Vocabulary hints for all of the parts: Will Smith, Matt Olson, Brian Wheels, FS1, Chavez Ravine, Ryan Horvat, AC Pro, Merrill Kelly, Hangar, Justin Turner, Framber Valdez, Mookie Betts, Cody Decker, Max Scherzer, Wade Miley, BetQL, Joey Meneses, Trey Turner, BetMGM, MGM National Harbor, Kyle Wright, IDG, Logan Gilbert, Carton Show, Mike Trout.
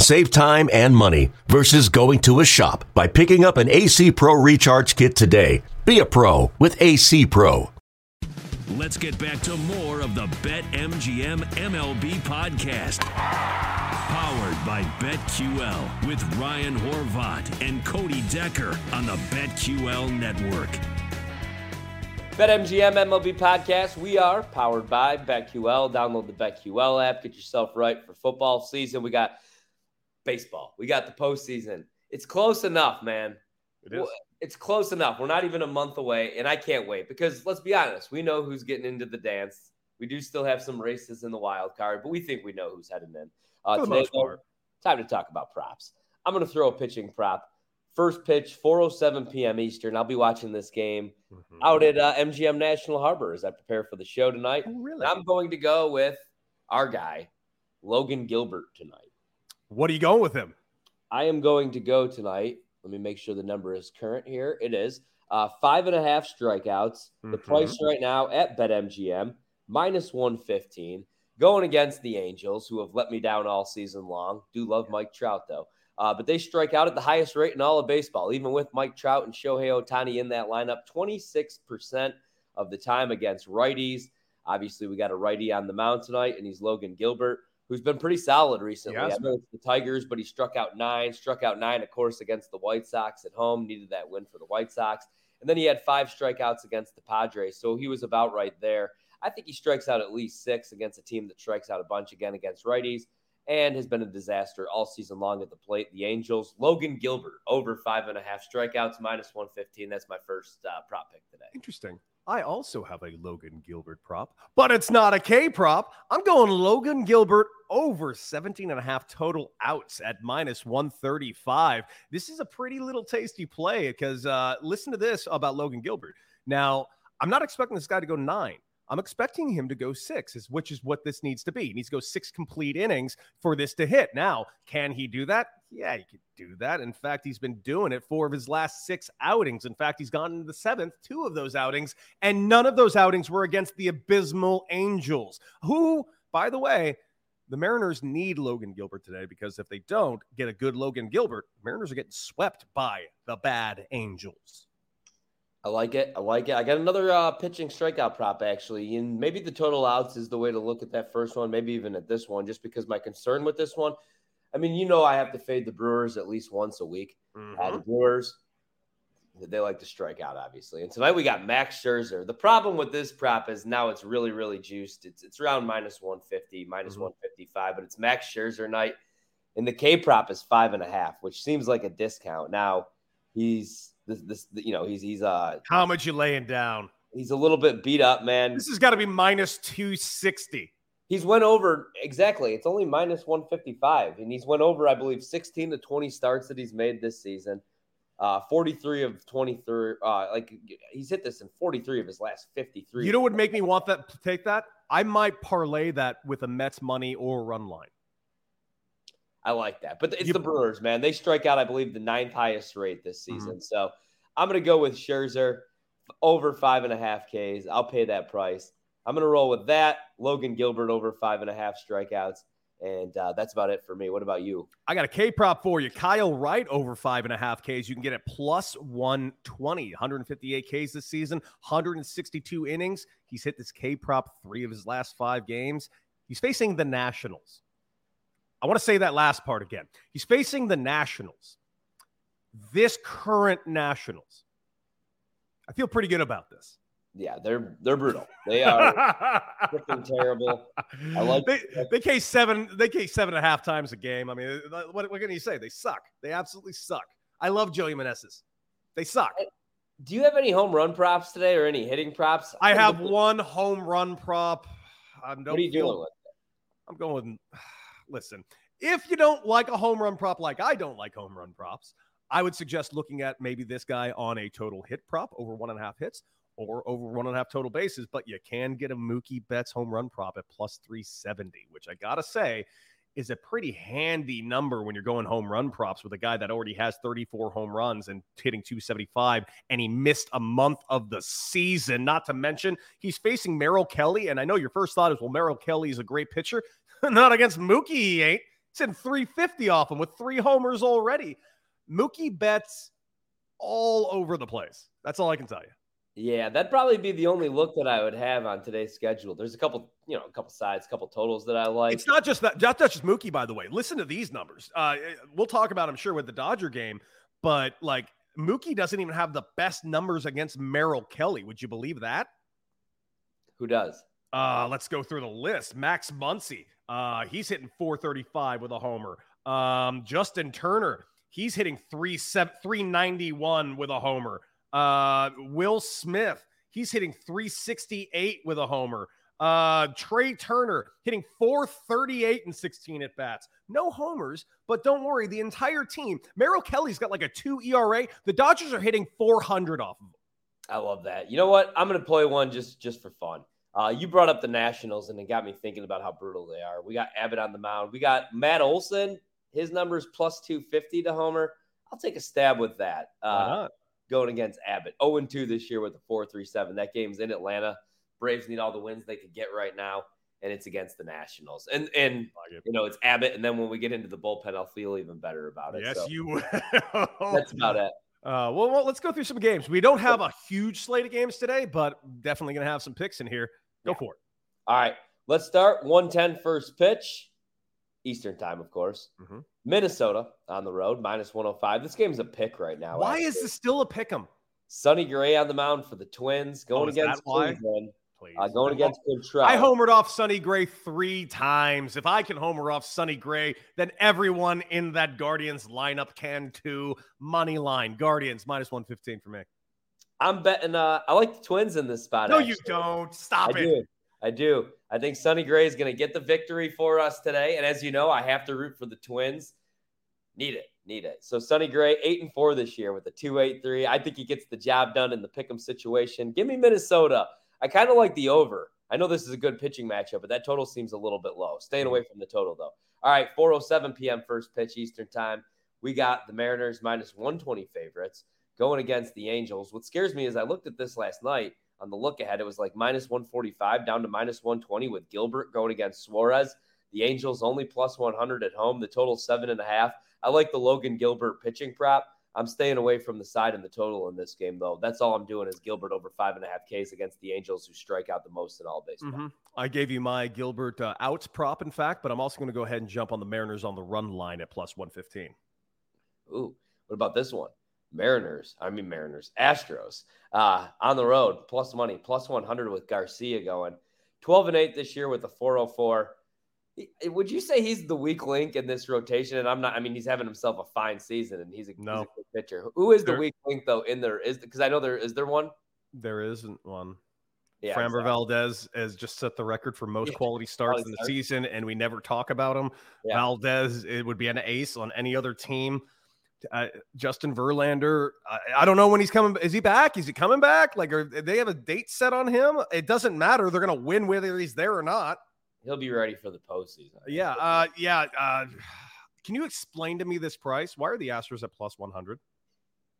Save time and money versus going to a shop by picking up an AC Pro Recharge Kit today. Be a pro with AC Pro. Let's get back to more of the BetMGM MLB podcast. Powered by BetQL with Ryan Horvat and Cody Decker on the BetQL network. BetMGM MLB podcast. We are powered by BetQL. Download the BetQL app. Get yourself right for football season. We got baseball. We got the postseason. It's close enough, man. It is. It's close enough. We're not even a month away, and I can't wait because, let's be honest, we know who's getting into the dance. We do still have some races in the wild card, but we think we know who's heading in. Today, time to talk about props. I'm going to throw a pitching prop. First pitch, 4:07 p.m. Eastern. I'll be watching this game out at MGM National Harbor as I prepare for the show tonight. Oh, really? I'm going to go with our guy, Logan Gilbert, tonight. What are you going with him? I am going to go tonight. Let me make sure the number is current here. It is 5.5 strikeouts. The price right now at BetMGM, -115, going against the Angels, who have let me down all season long. Do love Mike Trout, though. But they strike out at the highest rate in all of baseball, even with Mike Trout and Shohei Ohtani in that lineup, 26% of the time against righties. Obviously, we got a righty on the mound tonight, and he's Logan Gilbert, who's been pretty solid recently. Yes, I know it's the Tigers, but he struck out nine, of course, against the White Sox at home, needed that win for the White Sox. And then he had 5 strikeouts against the Padres, so he was about right there. I think he strikes out at least 6 against a team that strikes out a bunch again against righties and has been a disaster all season long at the plate. The Angels, Logan Gilbert, over 5.5 strikeouts, -115. That's my first prop pick today. Interesting. I also have a Logan Gilbert prop, but it's not a K prop. I'm going Logan Gilbert over 17.5 total outs at -135. This is a pretty little tasty play because listen to this about Logan Gilbert. Now, I'm not expecting this guy to go 9. I'm expecting him to go 6, which is what this needs to be. He needs to go 6 complete innings for this to hit. Now, can he do that? Yeah, he could do that. In fact, he's been doing it 4 of his last 6 outings. In fact, he's gone into the 7th, 2 of those outings, and none of those outings were against the abysmal Angels, who, by the way, the Mariners need Logan Gilbert today because if they don't get a good Logan Gilbert, the Mariners are getting swept by the bad Angels. I like it. I got another pitching strikeout prop, actually, and maybe the total outs is the way to look at that first one, maybe even at this one, just because my concern with this one, I mean, you know I have to fade the Brewers at least once a week. The Brewers, they like to strike out, obviously. And tonight we got Max Scherzer. The problem with this prop is now it's really, really juiced. It's around -150, -155, but it's Max Scherzer night. And the K prop is 5.5, which seems like a discount. Now, he's how much you laying down? He's a little bit beat up, man. This has got to be -260. He's went over exactly. It's only -155, and he's went over, I believe, 16 to 20 starts that he's made this season. 43 of 23. He's hit this in 43 of his last 53. You know what would make me want that? Take that. I might parlay that with a Mets money or a run line. I like that. But it's the Brewers, man. They strike out, I believe, the 9th highest rate this season. So I'm going to go with Scherzer over 5.5 Ks. I'll pay that price. I'm going to roll with that. Logan Gilbert over 5.5 strikeouts. And that's about it for me. What about you? I got a K prop for you. Kyle Wright over 5.5 Ks. You can get it +120, 158 Ks this season, 162 innings. He's hit this K prop 3 of his last 5 games. He's facing the Nationals. I want to say that last part again. He's facing the Nationals. This current Nationals. I feel pretty good about this. Yeah, they're brutal. They are freaking terrible. I like they case 7.5 times a game. I mean, what can you say? They suck. They absolutely suck. I love Joey Meneses. They suck. Do you have any home run props today or any hitting props? I have one home run prop. What are you doing with it? I'm going with... Listen, if you don't like a home run prop like I don't like home run props, I would suggest looking at maybe this guy on a total hit prop over 1.5 hits or over 1.5 total bases, but you can get a Mookie Betts home run prop at plus 370, which I got to say is a pretty handy number when you're going home run props with a guy that already has 34 home runs and hitting 275, and he missed a month of the season, not to mention he's facing Merrill Kelly. And I know your first thought is, well, Merrill Kelly is a great pitcher. Not against Mookie, he ain't. It's in 350 off him with 3 homers already. Mookie Betts all over the place. That's all I can tell you. Yeah, that'd probably be the only look that I would have on today's schedule. There's a couple sides, a couple totals that I like. It's not just that. That's not just Mookie, by the way. Listen to these numbers. We'll talk about, I'm sure, with the Dodger game, but like Mookie doesn't even have the best numbers against Merrill Kelly. Would you believe that? Who does? Let's go through the list. Max Muncy, he's hitting 435 with a homer. Justin Turner, he's hitting 391 with a homer. Will Smith, he's hitting 368 with a homer. Trey Turner hitting 438 and 16 at bats. No homers, but don't worry, the entire team. Merrill Kelly's got like a 2 ERA. The Dodgers are hitting 400 off of him. I love that. You know what? I'm going to play one just for fun. You brought up the Nationals, and it got me thinking about how brutal they are. We got Abbott on the mound. We got Matt Olson. His number is plus 250 to homer. I'll take a stab with that. Going against Abbott. 0-2 this year with a 4.37. That game's in Atlanta. Braves need all the wins they could get right now, and it's against the Nationals. And you know, it's Abbott, and then when we get into the bullpen, I'll feel even better about it. Yes, so, you will. That's about it. Well, let's go through some games. We don't have a huge slate of games today, but definitely going to have some picks in here. Go for it. All right. Let's start. 1:10 first pitch. Eastern time, of course. Mm-hmm. Minnesota on the road, minus 105. This game's a pick right now. Why is this still a pick-em? Sonny Gray on the mound for the Twins, going against Cleveland. Going against Trout. I homered off Sonny Gray 3 times. If I can homer off Sonny Gray, then everyone in that Guardians lineup can too. Money line, Guardians, minus 115 for me. I'm betting. I like the Twins in this spot. No, actually. You don't. Stop it. I do. I think Sonny Gray is going to get the victory for us today. And as you know, I have to root for the Twins. Need it. So Sonny Gray, 8-4 this year with a 2.83. I think he gets the job done in the pick'em situation. Give me Minnesota. I kind of like the over. I know this is a good pitching matchup, but that total seems a little bit low. Staying away from the total, though. All right, 4:07 p.m. first pitch Eastern time. We got the Mariners minus 120 favorites going against the Angels. What scares me is I looked at this last night. On the look ahead, it was like minus 145 down to minus 120 with Gilbert going against Suarez. The Angels only plus 100 at home. The total 7.5. I like the Logan Gilbert pitching prop. I'm staying away from the side and the total in this game, though. That's all I'm doing is Gilbert over 5.5 Ks against the Angels, who strike out the most in all baseball. Mm-hmm. I gave you my Gilbert outs prop, in fact, but I'm also going to go ahead and jump on the Mariners on the run line at plus 115. Ooh, what about this one? Astros on the road, plus money, plus 100 with Garcia going 12-8 this year with a 4.04. Would you say he's the weak link in this rotation? And I'm not, I mean, he's having himself a fine season and he's a good pitcher. Who is the weak link though in there? Because I know there is one. There isn't one. Yeah, Framber Valdez has just set the record for most quality starts in the season, and we never talk about him. Yeah. Valdez, it would be an ace on any other team. Justin Verlander, I don't know when he's coming. Is he back? Is he coming back? Like, they have a date set on him? It doesn't matter. They're going to win whether he's there or not. He'll be ready for the postseason. Yeah. Can you explain to me this price? Why are the Astros at plus 100?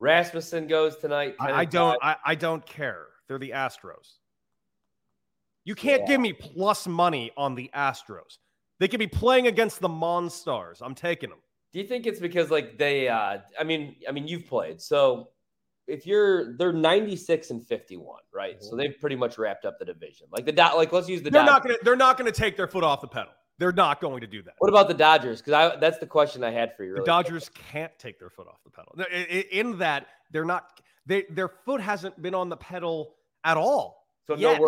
Rasmussen goes tonight. I don't care. They're the Astros. You can't give me plus money on the Astros. They could be playing against the Monstars. I'm taking them. Do you think it's because like they I mean you've played. So if they're 96-51, right? Mm-hmm. So they've pretty much wrapped up the division. Let's use the Dodgers. They're not going to take their foot off the pedal. They're not going to do that. What about the Dodgers? Cuz that's the question I had for you really. The Dodgers can't take their foot off the pedal. In that their foot hasn't been on the pedal at all. So yet.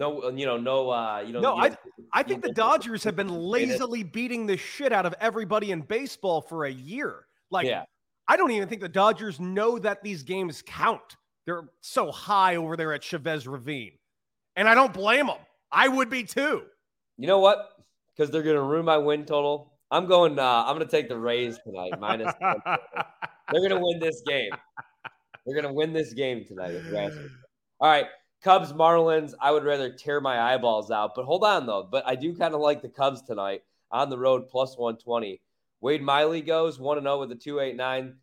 I think the Dodgers have been lazily beating the shit out of everybody in baseball for a year. I don't even think the Dodgers know that these games count. They're so high over there at Chavez Ravine. And I don't blame them. I would be too. You know what? Because they're going to ruin my win total. I'm going to take the Rays tonight. Minus. They're going to win this game. They're going to win this game tonight. All right. Cubs, Marlins, I would rather tear my eyeballs out. But hold on, though. But I do kind of like the Cubs tonight on the road, plus 120. Wade Miley goes 1-0 with a 2.89.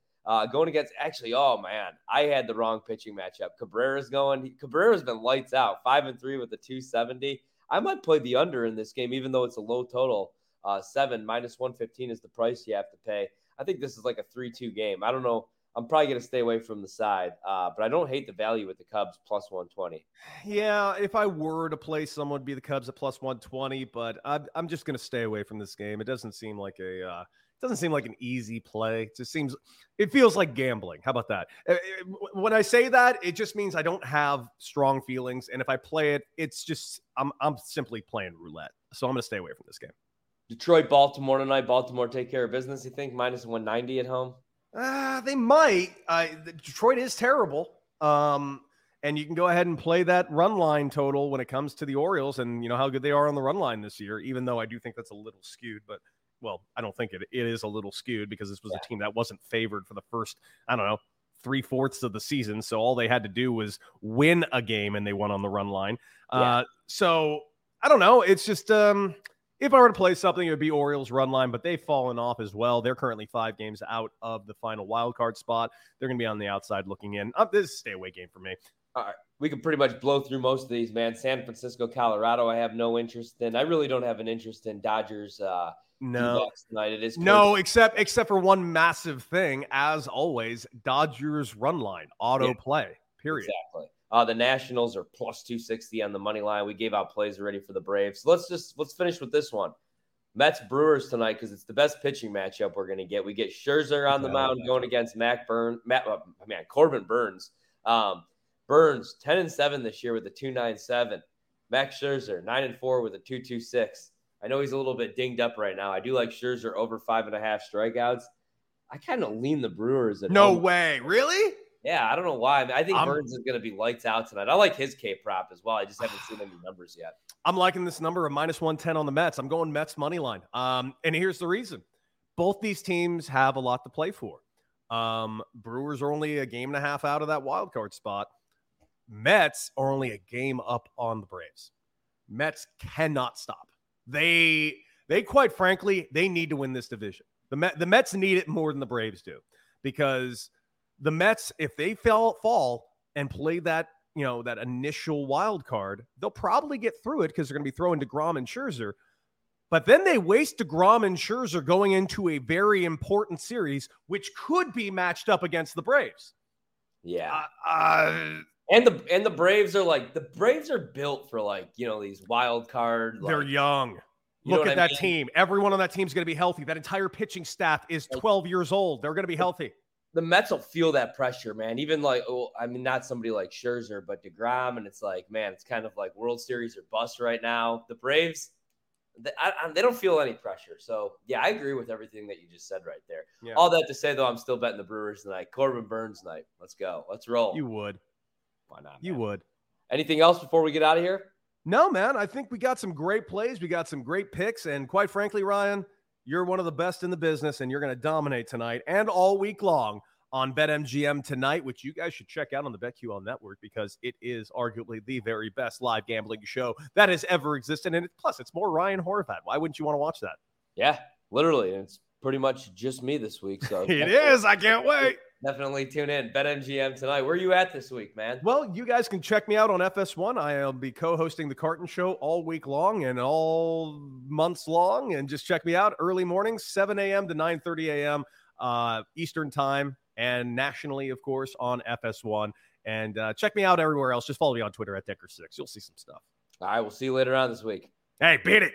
Going against, actually, oh, man, I had the wrong pitching matchup. Cabrera's going. Cabrera's been lights out, 5-3 with a 2.70. I might play the under in this game, even though it's a low total. 7 minus 115 is the price you have to pay. I think this is like a 3-2 game. I don't know. I'm probably going to stay away from the side, but I don't hate the value with the Cubs plus 120. Yeah, if I were to play someone, it'd be the Cubs at plus 120, but I'm just going to stay away from this game. It doesn't seem like an easy play. It feels like gambling. How about that? When I say that, it just means I don't have strong feelings, and if I play it, it's just I'm simply playing roulette. So I'm going to stay away from this game. Detroit, Baltimore tonight. Baltimimore take care of business. You think minus 190 at home? They might. Detroit is terrible. And you can go ahead and play that run line total when it comes to the Orioles and you know how good they are on the run line this year, even though I do think that's a little skewed. But, well, I don't think it is a little skewed because this was a team that wasn't favored for the first, 3/4 of the season. So all they had to do was win a game and they won on the run line. So I don't know. It's just, if I were to play something, it would be Orioles run line, but they've fallen off as well. They're currently 5 games out of the final wild card spot. They're going to be on the outside looking in. This is a stay-away game for me. All right. We can pretty much blow through most of these, man. San Francisco, Colorado, I have no interest in. I really don't have an interest in Dodgers. D-backs tonight. It is crazy. No, except for one massive thing, as always, Dodgers run line, auto play, period. Exactly. The Nationals are plus 260 on the money line. We gave out plays already for the Braves. So let's finish with this one. Mets Brewers tonight because it's the best pitching matchup we're going to get. We get Scherzer on the mound going against Corbin Burnes. Burnes 10-7 this year with a 2.97. Max Scherzer 9-4 with a 2.26. I know he's a little bit dinged up right now. I do like Scherzer over 5.5 strikeouts. I kind of lean the Brewers at home. No way, really? Yeah, I don't know why. I think Burnes is going to be lights out tonight. I like his K prop as well. I just haven't seen any numbers yet. I'm liking this number of minus 110 on the Mets. I'm going Mets money line. And here's the reason. Both these teams have a lot to play for. Brewers are only a game and a half out of that wild card spot. Mets are only a game up on the Braves. Mets cannot stop. They quite frankly, they need to win this division. The Mets need it more than the Braves do because the Mets, if they fall and play that, that initial wild card, they'll probably get through it because they're going to be throwing DeGrom and Scherzer. But then they waste DeGrom and Scherzer going into a very important series, which could be matched up against the Braves. Yeah. And the Braves are the Braves are built for these wild card. They're young. Look at that team. Everyone on that team is going to be healthy. That entire pitching staff is 12 years old. They're going to be healthy. The Mets will feel that pressure, man. Even not somebody like Scherzer, but DeGrom, and it's it's kind of like World Series or bust right now. The Braves, they don't feel any pressure. So, yeah, I agree with everything that you just said right there. Yeah. All that to say, though, I'm still betting the Brewers tonight. Corbin Burnes night. Let's go. Let's roll. You would. Why not? You would. Anything else before we get out of here? No, man. I think we got some great plays. We got some great picks. And quite frankly, Ryan, you're one of the best in the business, and you're going to dominate tonight and all week long on BetMGM tonight, which you guys should check out on the BetQL network because it is arguably the very best live gambling show that has ever existed. And plus, it's more Ryan Horvat. Why wouldn't you want to watch that? Yeah, literally. It's pretty much just me this week. So it is. I can't wait. Definitely tune in. BetMGM tonight. Where are you at this week, man? Well, you guys can check me out on FS1. I'll be co-hosting the Carton Show all week long and all months long. And just check me out early mornings, 7 a.m. to 9:30 a.m. Eastern time and nationally, of course, on FS1. And check me out everywhere else. Just follow me on Twitter at Decker6. You'll see some stuff. All right. We'll see you later on this week. Hey, beat it.